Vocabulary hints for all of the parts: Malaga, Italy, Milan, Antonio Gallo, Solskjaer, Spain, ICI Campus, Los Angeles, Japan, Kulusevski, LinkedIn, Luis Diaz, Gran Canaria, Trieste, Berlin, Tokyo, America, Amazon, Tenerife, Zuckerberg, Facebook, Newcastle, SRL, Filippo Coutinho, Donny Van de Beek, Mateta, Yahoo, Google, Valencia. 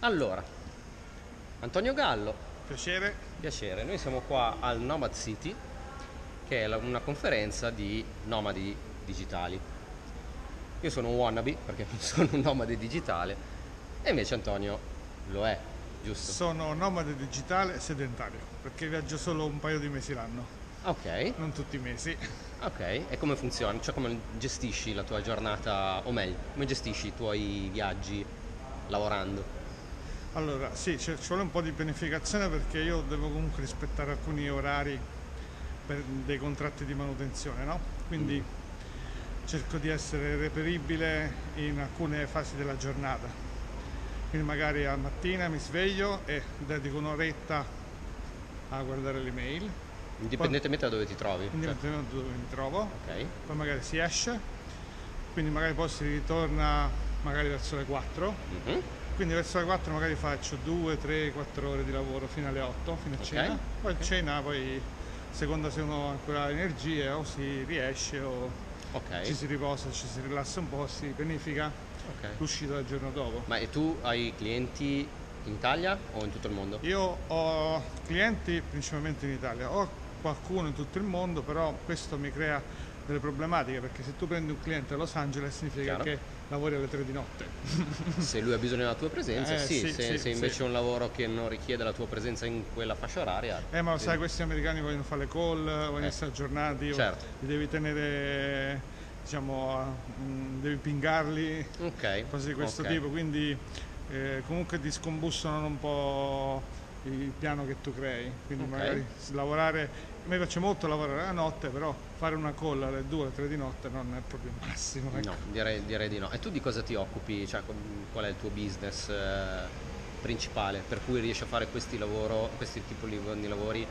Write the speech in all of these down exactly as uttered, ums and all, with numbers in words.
Allora, Antonio Gallo. Piacere. Piacere. Noi siamo qua al Nomad City, che è una conferenza di nomadi digitali. Io sono un wannabe perché non sono un nomade digitale, e invece Antonio lo è, giusto? Sono nomade digitale sedentario perché viaggio solo un paio di mesi l'anno. Ok. Non tutti i mesi. Ok, e come funziona? Cioè, come gestisci la tua giornata, o meglio, come gestisci i tuoi viaggi lavorando? Allora, sì, ci vuole un po' di pianificazione perché io devo comunque rispettare alcuni orari per dei contratti di manutenzione, no? Quindi mm. cerco di essere reperibile in alcune fasi della giornata. Quindi magari alla mattina mi sveglio e dedico un'oretta a guardare le mail. Indipendentemente poi, da dove ti trovi? Indipendentemente cioè. da dove mi trovo. Okay. Poi magari si esce, quindi magari poi si ritorna magari verso le quattro. Mm-hmm. Quindi verso le quattro magari faccio due, tre, quattro ore di lavoro fino alle otto, fino a okay. cena. Poi okay. cena, poi seconda se uno ha ancora energie, o si riesce o okay. ci si riposa, ci si rilassa un po', si pianifica okay. l'uscita del giorno dopo. Ma e tu hai clienti in Italia o in tutto il mondo? Io ho clienti principalmente in Italia, ho qualcuno in tutto il mondo, però questo mi crea delle problematiche perché se tu prendi un cliente a Los Angeles significa Chiaro. che lavori alle tre di notte. Se lui ha bisogno della tua presenza, eh, sì, sì, se, sì, se invece sì. è un lavoro che non richiede la tua presenza in quella fascia oraria. Eh, ma lo sai, questi americani vogliono fare le call, vogliono eh. essere aggiornati, certo. li devi tenere, diciamo, devi pingarli, okay. cose di questo okay. tipo, quindi eh, comunque ti scombussolano un po' il piano che tu crei, quindi okay. magari lavorare. A me piace molto lavorare la notte, però fare una call alle due o tre di notte non è proprio il massimo. Ecco. No, direi, direi di no. E tu di cosa ti occupi? Cioè, qual è il tuo business eh, principale per cui riesci a fare questi, lavoro, questi tipi di lavori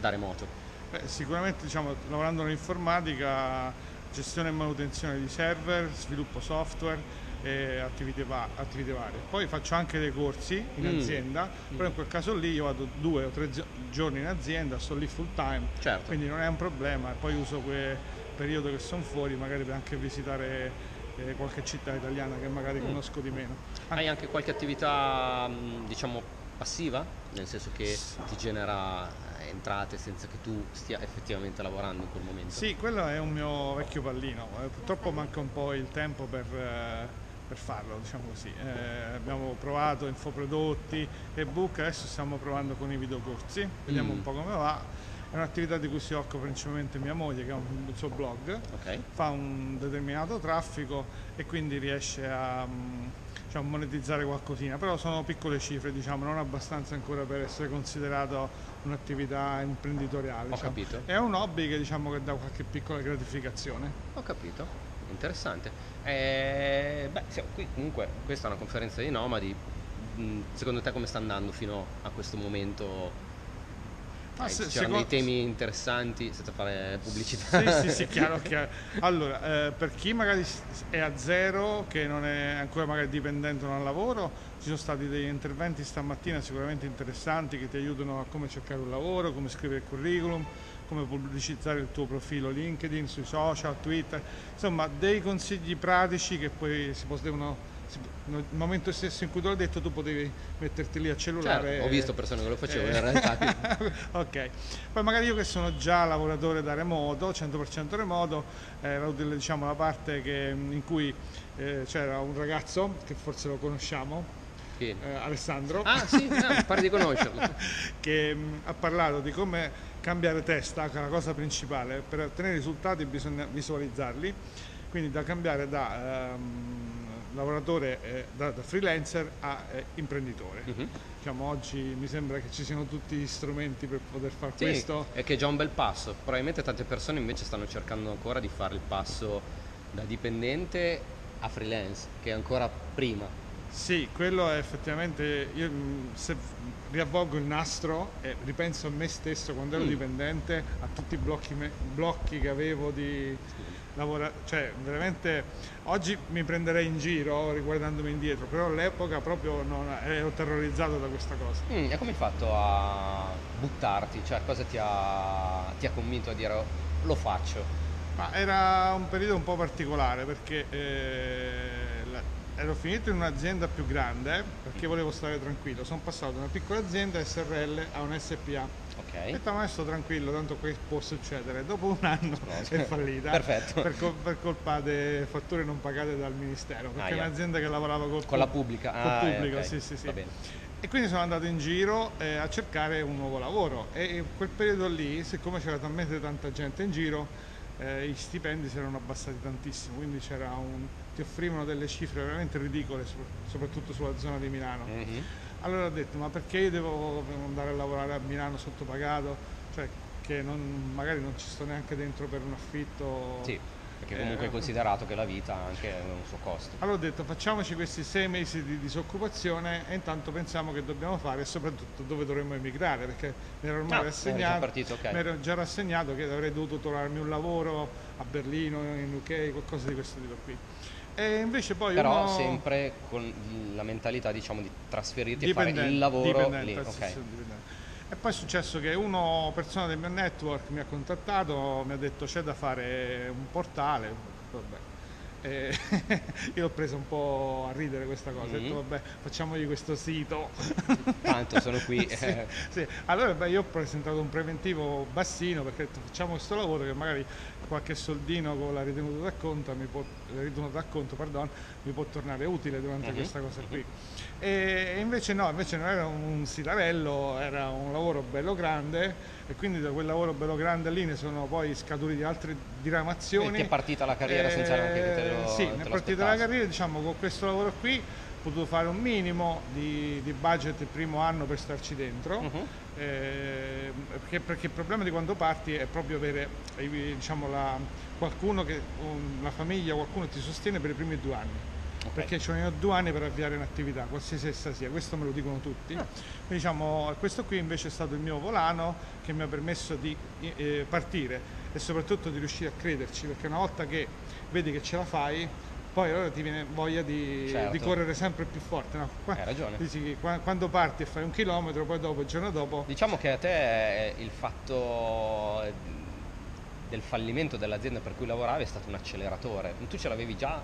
da remoto? Beh, sicuramente, diciamo, lavorando nell'informatica, gestione e manutenzione di server, sviluppo software e attività, va- attività varie. Poi faccio anche dei corsi in mm. azienda, però mm. in quel caso lì io vado due o tre giorni in azienda, sto lì full time, certo. quindi non è un problema, e poi uso quel periodo che sono fuori magari per anche visitare eh, qualche città italiana che magari mm. conosco di meno. Anche... Hai anche qualche attività, diciamo, passiva? Nel senso che sì. ti genera entrate senza che tu stia effettivamente lavorando in quel momento? Sì, quello è un mio vecchio pallino, eh, purtroppo manca un po' il tempo per... Eh... per farlo, diciamo così. Eh, abbiamo provato infoprodotti, ebook, adesso stiamo provando con i videocorsi, vediamo mm. un po' come va. È un'attività di cui si occupa principalmente mia moglie, che ha un suo blog, okay. fa un determinato traffico e quindi riesce a cioè, monetizzare qualcosina, però sono piccole cifre, diciamo, non abbastanza ancora per essere considerato un'attività imprenditoriale. Ho diciamo. capito. È un hobby che, diciamo, che dà qualche piccola gratificazione. Ho capito. Interessante. Eh, beh, sì, qui, comunque questa è una conferenza di nomadi. Secondo te come sta andando fino a questo momento? Ah, eh, se, c'erano secondo... dei temi interessanti senza fare pubblicità? Sì, sì, sì, chiaro, chiaro. Allora, eh, per chi magari è a zero, che non è ancora magari dipendente dal lavoro, ci sono stati degli interventi stamattina sicuramente interessanti che ti aiutano a come cercare un lavoro, come scrivere il curriculum, come pubblicizzare il tuo profilo LinkedIn, sui social, Twitter, insomma dei consigli pratici che poi si possono... nel momento stesso in cui te l'ho detto tu potevi metterti lì a cellulare. Certo, ho visto persone che lo facevano in realtà. Ok, poi magari io che sono già lavoratore da remoto, cento per cento remoto, era utile, diciamo, la parte che, in cui eh, c'era un ragazzo che forse lo conosciamo, eh, Alessandro. Ah sì, no, pare di conoscerlo. Che mh, ha parlato di come cambiare testa, che è la cosa principale, per ottenere risultati bisogna visualizzarli, quindi da cambiare da... Um, lavoratore eh, da, da freelancer a eh, imprenditore. Uh-huh. Diciamo, oggi mi sembra che ci siano tutti gli strumenti per poter fare sì, questo. È che è già un bel passo. Probabilmente tante persone invece stanno cercando ancora di fare il passo da dipendente a freelance, che è ancora prima. Sì, quello è effettivamente. Io se riavvolgo il nastro e eh, ripenso a me stesso quando ero mm. dipendente, a tutti i blocchi, me, blocchi che avevo di. Sì. Lavora, cioè veramente oggi mi prenderei in giro riguardandomi indietro, però all'epoca proprio non, ero terrorizzato da questa cosa. Mm, e come hai fatto a buttarti? Cioè, cosa ti ha, ti ha convinto a dire oh, lo faccio? Ma era un periodo un po' particolare perché eh, la, ero finito in un'azienda più grande perché volevo stare tranquillo, sono passato da una piccola azienda S R L a un S P A. Okay. E ma sto tranquillo, tanto questo può succedere. Dopo un anno è fallita. Perfetto. Per, col, per colpa delle fatture non pagate dal ministero, perché ah, yeah. è un'azienda che lavorava col, con la pubblica. Col ah, pubblico, eh, okay. sì, sì, sì. Va bene. E quindi sono andato in giro eh, a cercare un nuovo lavoro, e in quel periodo lì, siccome c'era talmente tanta gente in giro, eh, i stipendi si erano abbassati tantissimo, quindi c'era un... ti offrivano delle cifre veramente ridicole, soprattutto sulla zona di Milano. Mm-hmm. Allora ho detto, ma perché io devo andare a lavorare a Milano sottopagato, cioè che non, magari non ci sto neanche dentro per un affitto. Sì. Perché comunque è considerato che la vita ha anche un suo costo. Allora ho detto, facciamoci questi sei mesi di disoccupazione e intanto pensiamo che dobbiamo fare e soprattutto dove dovremmo emigrare, perché mi ero ormai no, rassegnato, partito, okay. mi ero già rassegnato che avrei dovuto trovarmi un lavoro a Berlino, in U K, qualcosa di questo tipo qui. E invece poi però uno... sempre con la mentalità, diciamo, di trasferirti e fare il lavoro lì, okay. E poi è successo che una persona del mio network mi ha contattato, mi ha detto c'è da fare un portale, vabbè. E io l'ho presa un po' a ridere questa cosa, mm-hmm. ho detto vabbè facciamogli questo sito. Tanto sono qui. Sì, sì. Allora beh, io ho presentato un preventivo bassino perché ho detto, facciamo questo lavoro che magari qualche soldino con la ritenuta d'acconto mi può, la ritenuta d'acconto, pardon, mi può tornare utile durante mm-hmm. questa cosa qui. E invece no, invece non era un sitarello, era un lavoro bello grande e quindi da quel lavoro bello grande lì ne sono poi scaturiti altre diramazioni. E ti è partita la carriera e... senza neanche che te lo... Sì, ne è partita la carriera, diciamo, con questo lavoro qui ho potuto fare un minimo di, di budget il primo anno per starci dentro, uh-huh. eh, perché, perché il problema di quando parti è proprio avere, diciamo, la, qualcuno che, una famiglia, qualcuno ti sostiene per i primi due anni. Okay. Perché ci vogliono due anni per avviare un'attività, qualsiasi essa sia, questo me lo dicono tutti. Ah. Diciamo, questo qui invece è stato il mio volano che mi ha permesso di eh, partire e soprattutto di riuscire a crederci, perché una volta che vedi che ce la fai, poi allora ti viene voglia di, certo. di correre sempre più forte. No? Qua, Hai ragione. Dici, quando parti e fai un chilometro, poi dopo, il giorno dopo... Diciamo che a te il fatto del fallimento dell'azienda per cui lavoravi è stato un acceleratore. Tu ce l'avevi già...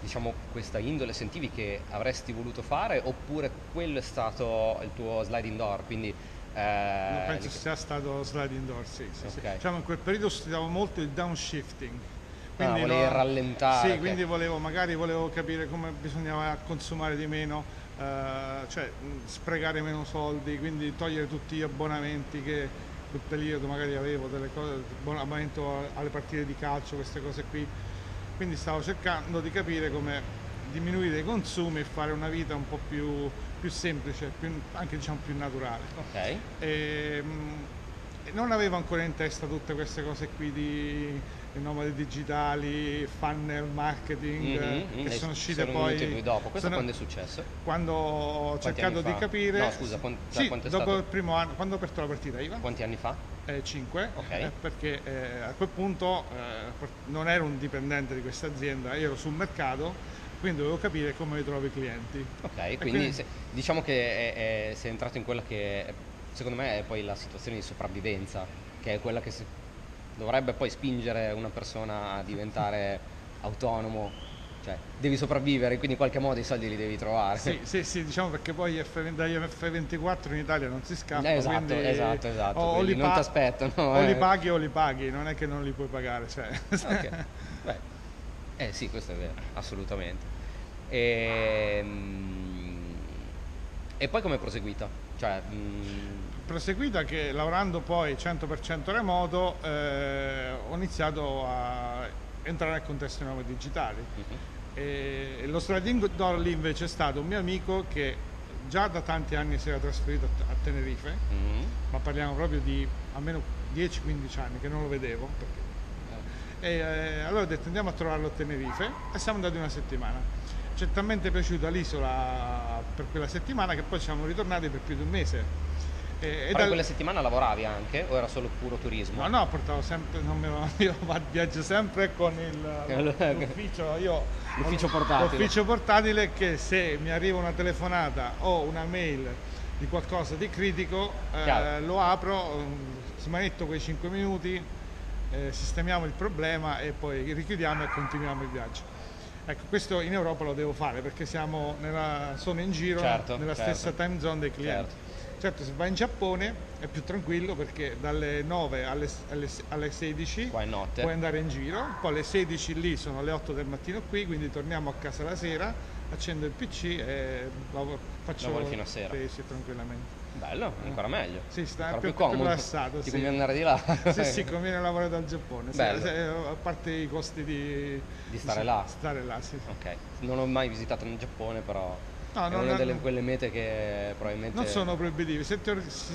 diciamo questa indole, sentivi che avresti voluto fare, oppure quello è stato il tuo sliding door? Quindi eh... no, penso sia stato sliding door, sì, sì, okay. sì. Diciamo in quel periodo studiavo molto il downshifting, quindi ah, volevi lo... rallentare, sì, okay. quindi volevo magari volevo capire come bisognava consumare di meno, eh, cioè sprecare meno soldi, quindi togliere tutti gli abbonamenti che quel periodo magari avevo, delle cose, abbonamento alle partite di calcio, queste cose qui. Quindi stavo cercando di capire come diminuire i consumi e fare una vita un po' più, più semplice, più, anche diciamo più naturale. Okay. E, mh, non avevo ancora in testa tutte queste cose qui di nomadi digitali, funnel marketing, mm-hmm, che mm, sono uscite poi... Sono dopo, questo sono, quando è successo? Quando ho Quanti cercato di capire... No, scusa, quant- sì, quanto è dopo stato? Il primo anno, quando ho aperto la partita I V A. Quanti anni fa? cinque, okay. eh, perché eh, a quel punto eh, non ero un dipendente di questa azienda, ero sul mercato, quindi dovevo capire come mi trovo i clienti. Ok, e quindi, quindi... Se, diciamo che è, è, sei entrato in quella che secondo me è poi la situazione di sopravvivenza, che è quella che si, dovrebbe poi spingere una persona a diventare autonomo. Cioè, devi sopravvivere, quindi in qualche modo i soldi li devi trovare. Sì, sì, sì, diciamo, perché poi dagli F ventiquattro in Italia non si scappa. Eh, esatto, esatto, esatto. O li non pa- ti aspettano. O eh. li paghi o li paghi, non è che non li puoi pagare. Cioè. Okay. Beh, eh sì, questo è vero, assolutamente. E, e poi com'è proseguita? Cioè, mh... proseguita che lavorando poi cento per cento remoto eh, ho iniziato a... entrare nel contesto dei nuovi digitali. Uh-huh. E lo sliding door lì invece è stato un mio amico che già da tanti anni si era trasferito a Tenerife, uh-huh. ma parliamo proprio di almeno dieci quindici anni che non lo vedevo. Perché... E, eh, allora ho detto andiamo a trovarlo a Tenerife e siamo andati una settimana. Ci è talmente piaciuta l'isola per quella settimana che poi siamo ritornati per più di un mese. E però dal... quella settimana lavoravi anche o era solo puro turismo? No, no, portavo sempre, non me lo, io viaggio sempre con il, l'ufficio, io, l'ufficio, portatile. l'ufficio portatile che se mi arriva una telefonata o una mail di qualcosa di critico eh, lo apro, smanetto quei cinque minuti, eh, sistemiamo il problema e poi richiudiamo e continuiamo il viaggio. Ecco, questo in Europa lo devo fare perché siamo nella, sono in giro certo, nella certo. stessa time zone dei clienti. Certo. certo, se vai in Giappone è più tranquillo perché dalle nove alle, alle, alle sedici qua è notte. Puoi andare in giro, poi alle sedici lì sono le otto del mattino qui, quindi torniamo a casa la sera, accendo il P C e faccio lavoro fino a sera. Pesci, tranquillamente. Bello, ancora meglio. Sì, sta ancora più, più comodo. Rilassato, Ti sì. conviene andare di là. Sì, sì, conviene lavorare dal Giappone, sì, a parte i costi di, di stare di, là. Stare là, sì. Ok. Non ho mai visitato il Giappone, però no, è non, una non, delle quelle mete che probabilmente non sono proibitive. Se ti,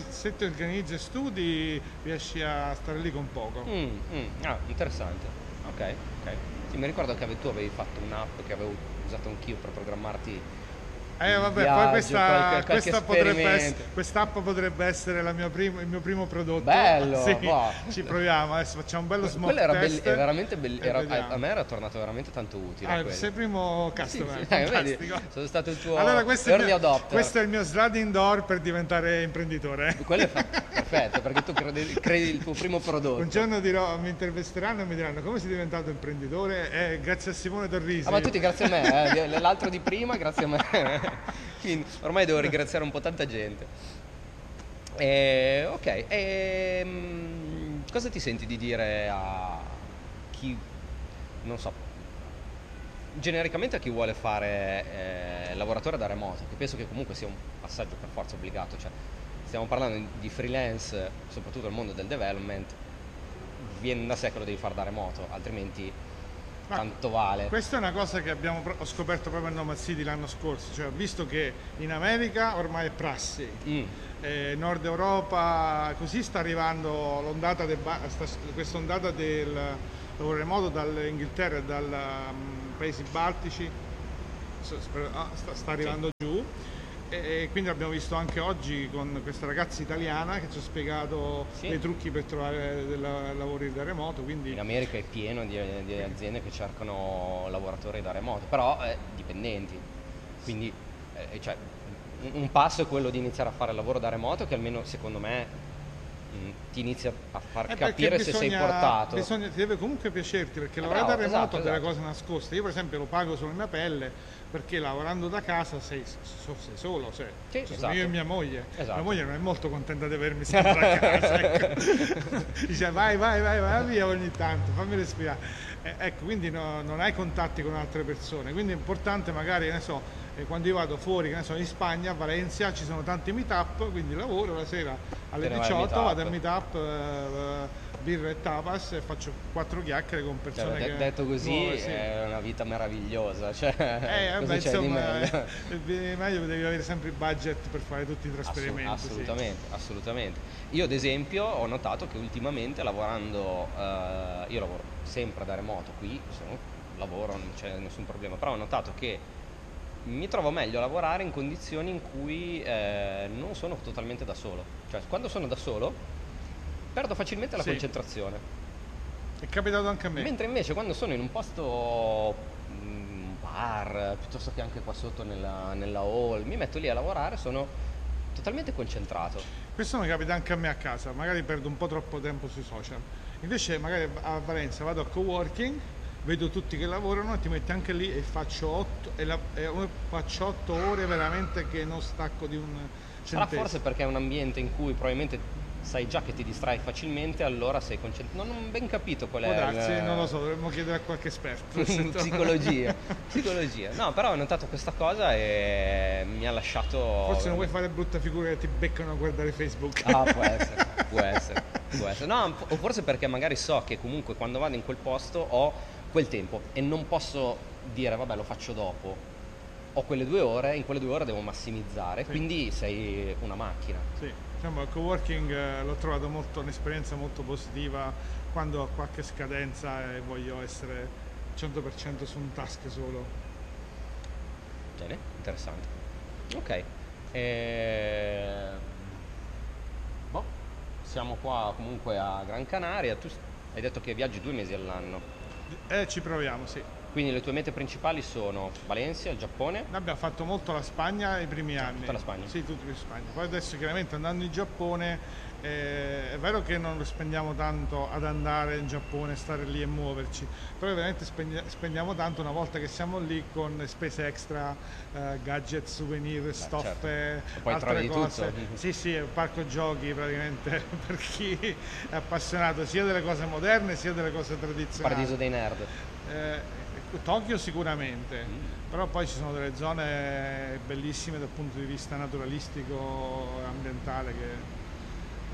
se ti organizzi e studi, riesci a stare lì con poco. Mm, mm. Ah, interessante. Ok, ok. Sì, mi ricordo che tu avevi fatto un'app che avevo usato anch'io per programmarti. Eh vabbè, viaggio, poi questa, qualche, qualche questa potrebbe essere, quest'app potrebbe essere la mia prima, il mio primo prodotto. Bello! Sì, boh. Ci proviamo, adesso facciamo un bello smoke test. Quello era, be- veramente be- era a me era tornato veramente tanto utile. Ah, sei il primo customer, sì, sì, fantastico. Vedi, sono stato il tuo allora, questo early mio, adopter. Questo è il mio sliding door per diventare imprenditore. Quello è fa- perfetto, perché tu credi, credi il tuo primo prodotto. Un giorno dirò, mi intervisteranno e mi diranno come sei diventato imprenditore? Eh, grazie a Simone Torrisi. Ah, ma tutti grazie a me, eh. L'altro di prima grazie a me. Quindi ormai devo ringraziare un po' tanta gente. Eh, ok, eh, cosa ti senti di dire a chi, non so, genericamente a chi vuole fare eh, lavoratore da remoto? Che penso che comunque sia un passaggio per forza obbligato. Cioè, stiamo parlando di freelance, soprattutto nel mondo del development, viene da sé che lo devi fare da remoto, altrimenti... Ma tanto vale. Questa è una cosa che abbiamo ho scoperto proprio a Nomad City l'anno scorso, cioè ho visto che in America ormai è prassi, mm. eh, Nord Europa, così sta arrivando l'ondata de, questa ondata del lavoro remoto dall'Inghilterra e dai um, paesi baltici sta, sta arrivando sì. giù. E quindi abbiamo visto anche oggi con questa ragazza italiana che ci ha spiegato sì. dei trucchi per trovare della, lavori da remoto. Quindi... In America è pieno di, di aziende che cercano lavoratori da remoto, però eh, dipendenti. Quindi eh, cioè, un passo è quello di iniziare a fare il lavoro da remoto che almeno secondo me mh, ti inizia a far eh capire bisogna, se sei portato. Bisogna, ti deve comunque piacerti perché eh lavorare bravo, da remoto esatto, è della esatto. cosa nascosta. Io per esempio lo pago sulla mia pelle. Perché lavorando da casa sei, sei solo, sei. Sì, cioè, esatto. sono io e mia moglie. Esatto. Mia moglie non è molto contenta di avermi sempre a casa. Ecco. Dice vai, vai, vai, vai via ogni tanto, fammi respirare. Eh, ecco, quindi no, non hai contatti con altre persone. Quindi è importante magari, che ne so, eh, quando io vado fuori, che ne so, in Spagna, a Valencia, ci sono tanti meetup, quindi lavoro la sera alle diciotto, vado al meetup... Eh, birra e tapas e faccio quattro chiacchiere con persone cioè, che detto così nuove, sì. è una vita meravigliosa cioè, eh, beh, insomma è meglio? meglio devi avere sempre il budget per fare tutti i trasferimenti Assolut- assolutamente, sì. assolutamente io ad esempio ho notato che ultimamente lavorando eh, io lavoro sempre da remoto qui sono, lavoro, non c'è nessun problema però ho notato che mi trovo meglio a lavorare in condizioni in cui eh, non sono totalmente da solo cioè quando sono da solo perdo facilmente la sì. concentrazione. È capitato anche a me. Mentre invece quando sono in un posto, un bar, piuttosto che anche qua sotto nella, nella hall, mi metto lì a lavorare, sono totalmente concentrato. Questo mi capita anche a me a casa, magari perdo un po' troppo tempo sui social. Invece magari a Valencia vado a coworking, vedo tutti che lavorano, ti metti anche lì e faccio otto, e la, e faccio otto ore veramente che non stacco di un centesimo. Sarà forse perché è un ambiente in cui probabilmente... sai già che ti distrai facilmente allora sei concentrato non ho ben capito qual è darsi, il... non lo so dovremmo chiedere a qualche esperto psicologia psicologia no però ho notato questa cosa e mi ha lasciato forse non vuoi fare brutta figura che ti beccano a guardare Facebook ah può essere può essere può essere no o forse perché magari so che comunque quando vado in quel posto ho quel tempo e non posso dire vabbè lo faccio dopo ho quelle due ore in quelle due ore devo massimizzare sì. quindi sei una macchina sì diciamo il coworking eh, l'ho trovato molto un'esperienza molto positiva quando ho qualche scadenza e voglio essere cento per cento su un task solo. Bene, interessante. Ok. E... Boh, siamo qua comunque a Gran Canaria. Tu hai detto che viaggi due mesi all'anno. Eh, ci proviamo, sì. Quindi le tue mete principali sono Valencia, il Giappone. Noi abbiamo fatto molto la Spagna i primi anni. Tutta la Spagna? Sì, tutta la Spagna. Poi adesso chiaramente andando in Giappone, eh, è vero che non spendiamo tanto ad andare in Giappone, stare lì e muoverci, però veramente spendiamo tanto una volta che siamo lì con spese extra, eh, gadget, souvenir, Beh, stoffe, certo. altre cose. Tutto. Sì, sì, è un parco giochi praticamente per chi è appassionato sia delle cose moderne sia delle cose tradizionali. Paradiso dei nerd. Eh, Tokyo sicuramente, mm. però poi ci sono delle zone bellissime dal punto di vista naturalistico e ambientale che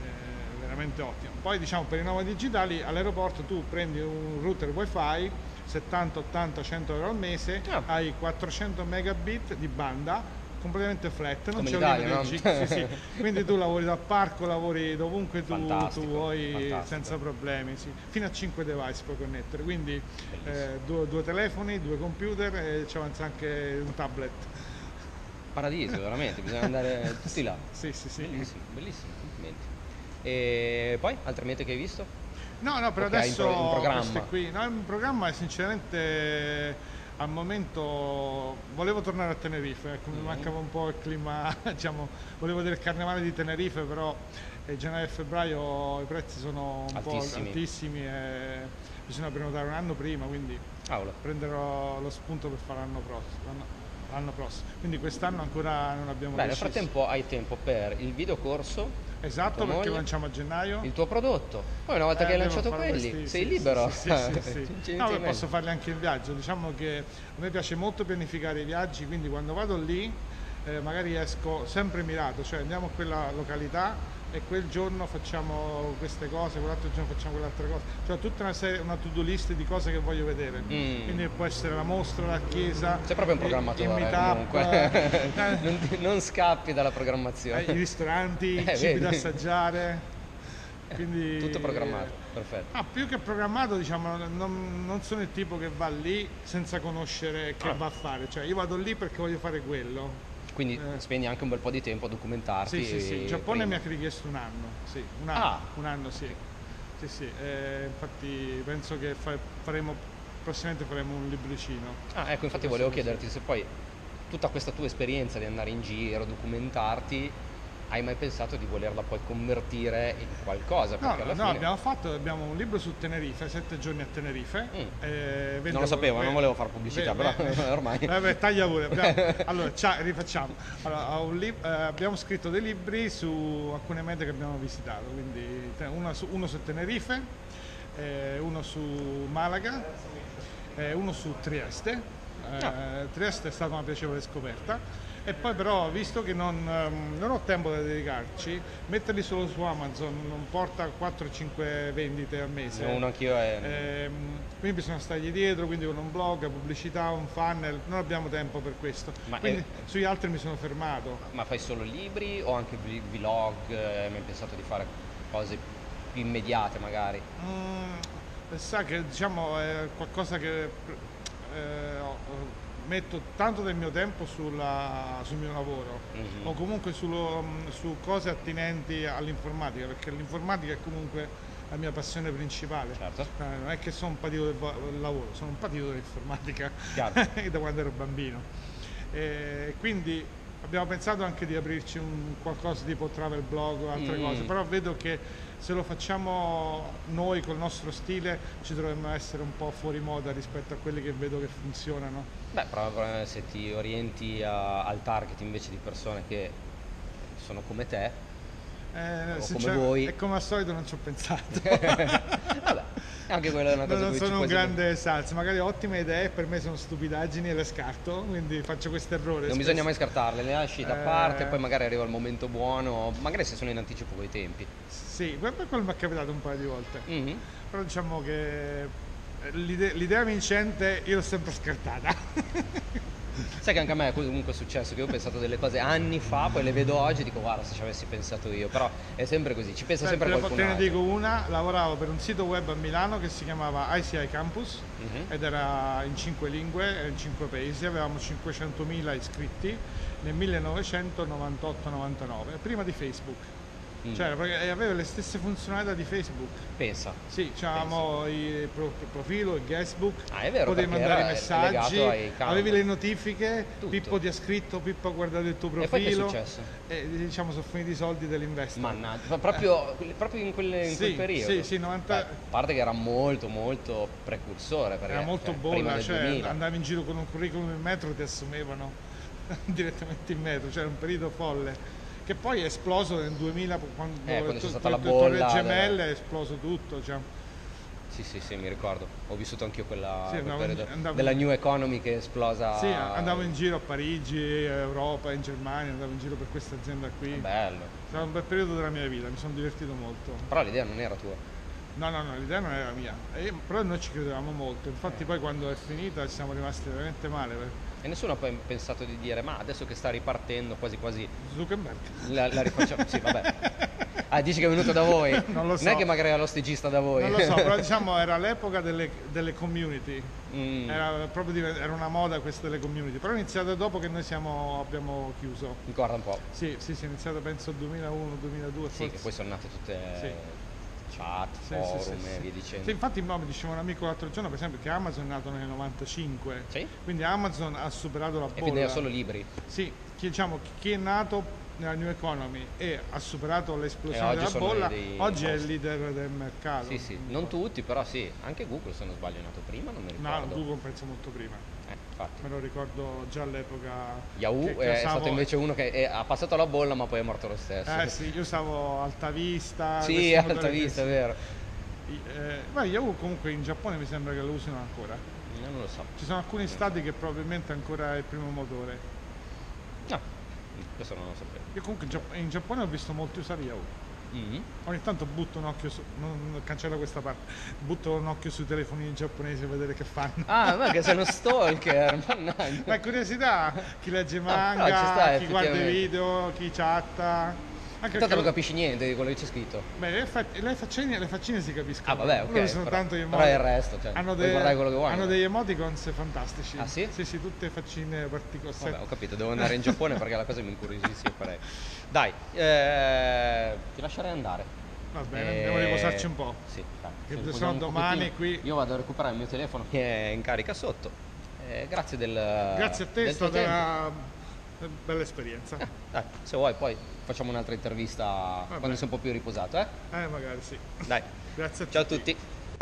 è veramente ottimo. Poi diciamo per i nomadi digitali all'aeroporto tu prendi un router wifi settanta, ottanta, cento euro al mese, oh. hai quattrocento megabit di banda completamente flat, non c'è un sì, sì. Quindi tu lavori dal parco, lavori dovunque tu, tu vuoi fantastico. senza problemi, sì. Fino a cinque device puoi connettere, quindi eh, due, due telefoni, due computer e ci avanza anche un tablet. Paradiso veramente, bisogna andare tutti là. Sì, sì, sì. Bellissimo, bellissimo, complimenti. E poi altre mete che hai visto? No, no, per okay, adesso in pro- in questo qui. No, in programma sinceramente... Al momento volevo tornare a Tenerife, ecco, mi mancava un po' il clima, diciamo, volevo vedere il carnevale di Tenerife, però eh, gennaio e febbraio i prezzi sono un altissimi. po' altissimi e bisogna prenotare un anno prima, quindi Aula. prenderò lo spunto per fare l'anno prossimo. L'anno prossimo, quindi quest'anno ancora non abbiamo Beh, deciso. Nel frattempo hai tempo per il videocorso. Esatto, perché moglie, lanciamo a gennaio. Il tuo prodotto. Poi una volta eh, che hai lanciato quelli, questi, sei sì, libero. Sì, sì, sì, sì. No, posso farli anche in viaggio. Diciamo che a me piace molto pianificare i viaggi, quindi quando vado lì eh, magari esco sempre mirato, cioè andiamo a quella località e quel giorno facciamo queste cose, quell'altro giorno facciamo quell'altra cosa, cioè tutta una serie, una to-do list di cose che voglio vedere, mm. quindi può essere la mostra, la chiesa, sei proprio un programmatore, il meetup, non, non scappi dalla programmazione, eh, i ristoranti, eh, i cibi da assaggiare, quindi tutto programmato, perfetto. Ah, più che programmato, diciamo, non, non sono il tipo che va lì senza conoscere che ah. va a fare, cioè io vado lì perché voglio fare quello. Quindi eh. spendi anche un bel po' di tempo a documentarti. Sì, sì, sì. Il Giappone prima. mi ha richiesto un anno, sì, un anno, ah. un anno sì. sì, sì. Eh, infatti penso che fa, faremo, prossimamente faremo un libricino. Ah, ecco, infatti volevo chiederti se poi tutta questa tua esperienza di andare in giro, documentarti, hai mai pensato di volerla poi convertire in qualcosa? Perché no, alla no fine... abbiamo fatto abbiamo un libro su Tenerife, sette giorni a Tenerife. Mm. Eh, non lo sapevo, ve... non volevo fare pubblicità, ve... però ve... ormai. Vabbè, taglia pure. Abbiamo... Allora, ciao, rifacciamo. Allora, un lib... eh, abbiamo scritto dei libri su alcune mete che abbiamo visitato, quindi uno su, uno su Tenerife, eh, uno su Malaga, eh, uno su Trieste. No. Eh, Trieste è stata una piacevole scoperta. E poi però, visto che non, um, non ho tempo da dedicarci, metterli solo su Amazon non porta quattro o cinque vendite al mese. No, anch'io è... ehm, quindi bisogna stargli dietro, quindi con un blog, pubblicità, un funnel, non abbiamo tempo per questo. Ma quindi è... sugli altri mi sono fermato. Ma fai solo libri o anche vlog? Eh, mi hai pensato di fare cose più immediate magari? Mm, sa che diciamo è qualcosa che... Eh, ho, metto tanto del mio tempo sulla, sul mio lavoro mm-hmm. o comunque sullo, su cose attinenti all'informatica, perché l'informatica è comunque la mia passione principale. Certo. Eh, non è che sono un patito del, del lavoro, sono un patito dell'informatica da quando ero bambino. E quindi abbiamo pensato anche di aprirci un qualcosa tipo travel blog o altre mm. cose, però vedo che se lo facciamo noi col nostro stile ci dovremmo essere un po' fuori moda rispetto a quelli che vedo che funzionano. Beh, però se ti orienti a, al target invece di persone che sono come te eh, o come voi... E come al solito non ci ho pensato. Vabbè, anche quella è una cosa. Non sono un grande salsa, magari ottime idee, per me sono stupidaggini e le scarto, quindi faccio questo errore. Non spesso. Bisogna mai scartarle, le lasci da eh... parte, poi magari arriva il momento buono, magari se sono in anticipo coi tempi. Sì, quello mi è capitato un paio di volte, mm-hmm. però diciamo che l'idea, l'idea vincente io l'ho sempre scartata. Sai che anche a me è comunque successo che io ho pensato delle cose anni fa, poi le vedo oggi e dico guarda se ci avessi pensato io, però è sempre così, ci pensa sempre, sempre qualcun altro. Te ne dico una, lavoravo per un sito web a Milano che si chiamava I C I Campus mm-hmm. ed era in cinque lingue, in cinque paesi, avevamo cinquecentomila iscritti nel millenovecentonovantotto novantanove, prima di Facebook. Mm. Cioè, perché aveva le stesse funzionalità di Facebook. Pensa. Sì, diciamo il pro, profilo, il guestbook. Ah, è vero. Potevi mandare messaggi, avevi le notifiche. Tutto. Pippo ti ha scritto, Pippo ha guardato il tuo profilo. E poi che è successo? E diciamo sono finiti i soldi dell'investment. Mannaggia, proprio, eh. proprio in, quelle, in sì, quel periodo. Sì, sì, novanta... a parte che era molto, molto precursore. Perché, era molto cioè, bolla, cioè duemila. Andavi in giro con un curriculum in metro, ti assumevano direttamente in metro, cioè era un periodo folle. Che poi è esploso nel duemila, quando, eh, quando c'è stata la bolla, le gemelle, della... è esploso tutto. Cioè. Sì, sì, sì, mi ricordo. Ho vissuto anch'io quella sì, andavo, quel andavo, della New Economy che è esplosa. Sì, andavo in giro a Parigi, Europa, in Germania, andavo in giro per questa azienda qui. È bello. È stato un bel periodo della mia vita, mi sono divertito molto. Però l'idea non era tua. No, no, no, l'idea non era mia. E, però noi ci credevamo molto. Infatti eh. poi quando è finita siamo rimasti veramente male. Per... E nessuno ha poi pensato di dire, ma adesso che sta ripartendo quasi quasi... Zuckerberg. La, la rifacciamo, sì, vabbè. Ah, dici che è venuto da voi? Non lo so. Non è che magari era l'ostigista da voi. Non lo so, però diciamo era l'epoca delle, delle community. Mm. Era proprio era una moda questa delle community. Però è iniziata dopo che noi siamo, abbiamo chiuso. Ricorda un po'. Sì, sì, sì, è iniziata penso duemilauno duemiladue. Sì, forse. Che poi sono nate tutte... Sì. Chat, sì, forum sì, sì, e via dicendo. Sì, infatti no, mi diceva un amico l'altro giorno per esempio che Amazon è nato nel novantacinque, sì? Quindi Amazon ha superato la bolla. E quindi era solo libri. Sì, chi, diciamo, chi è nato nella New Economy e ha superato l'esplosione della bolla, dei... oggi è il leader del mercato. Sì, sì, non tutti però sì, anche Google se non sbaglio è nato prima, non mi ricordo. No, Google penso molto prima. Eh, infatti. Me lo ricordo già all'epoca. Yahoo che, che è usavo... stato invece uno che è, ha passato la bolla ma poi è morto lo stesso. Eh sì, io usavo Alta Vista. Sì, Alta Vista, che... è vero. Eh, ma Yahoo comunque in Giappone mi sembra che lo usino ancora. Io non lo so. Ci sono alcuni non stati so. che probabilmente ancora è il primo motore. No, questo non lo sapevo. Io comunque in, Gia- in Giappone ho visto molti usare Yahoo. Mm-hmm. Ogni tanto butto un occhio su, non cancello questa parte, butto un occhio sui telefonini giapponesi a vedere che fanno. Ah, ma che sei uno stalker, mannaggia. Ma è curiosità, chi legge manga, no, no, sta, chi guarda i video, chi chatta. Anche tanto non capisci niente di quello che c'è scritto. Beh, le, fa- le, faccine, le faccine si capiscono. Ah, vabbè, ok. Però, sono però, tanto però il resto, cioè, hanno, dei, hanno degli emoticons fantastici. Ah, sì? Sì, sì, tutte faccine particolari. Vabbè, ho capito, devo andare in Giappone perché la cosa mi incuriosisce parecchio. Dai, eh, ti lascerei andare. Va bene, devo riposarci un po'. Sì, dai. Che se sono domani qui. Io vado a recuperare il mio telefono che è in carica sotto. Eh, grazie del. Grazie a te, è stata una bella esperienza. Eh, dai, se vuoi poi facciamo un'altra intervista. Vabbè. Quando sei un po' più riposato, eh? Eh, magari sì. Dai. Grazie a tutti. Ciao a tutti.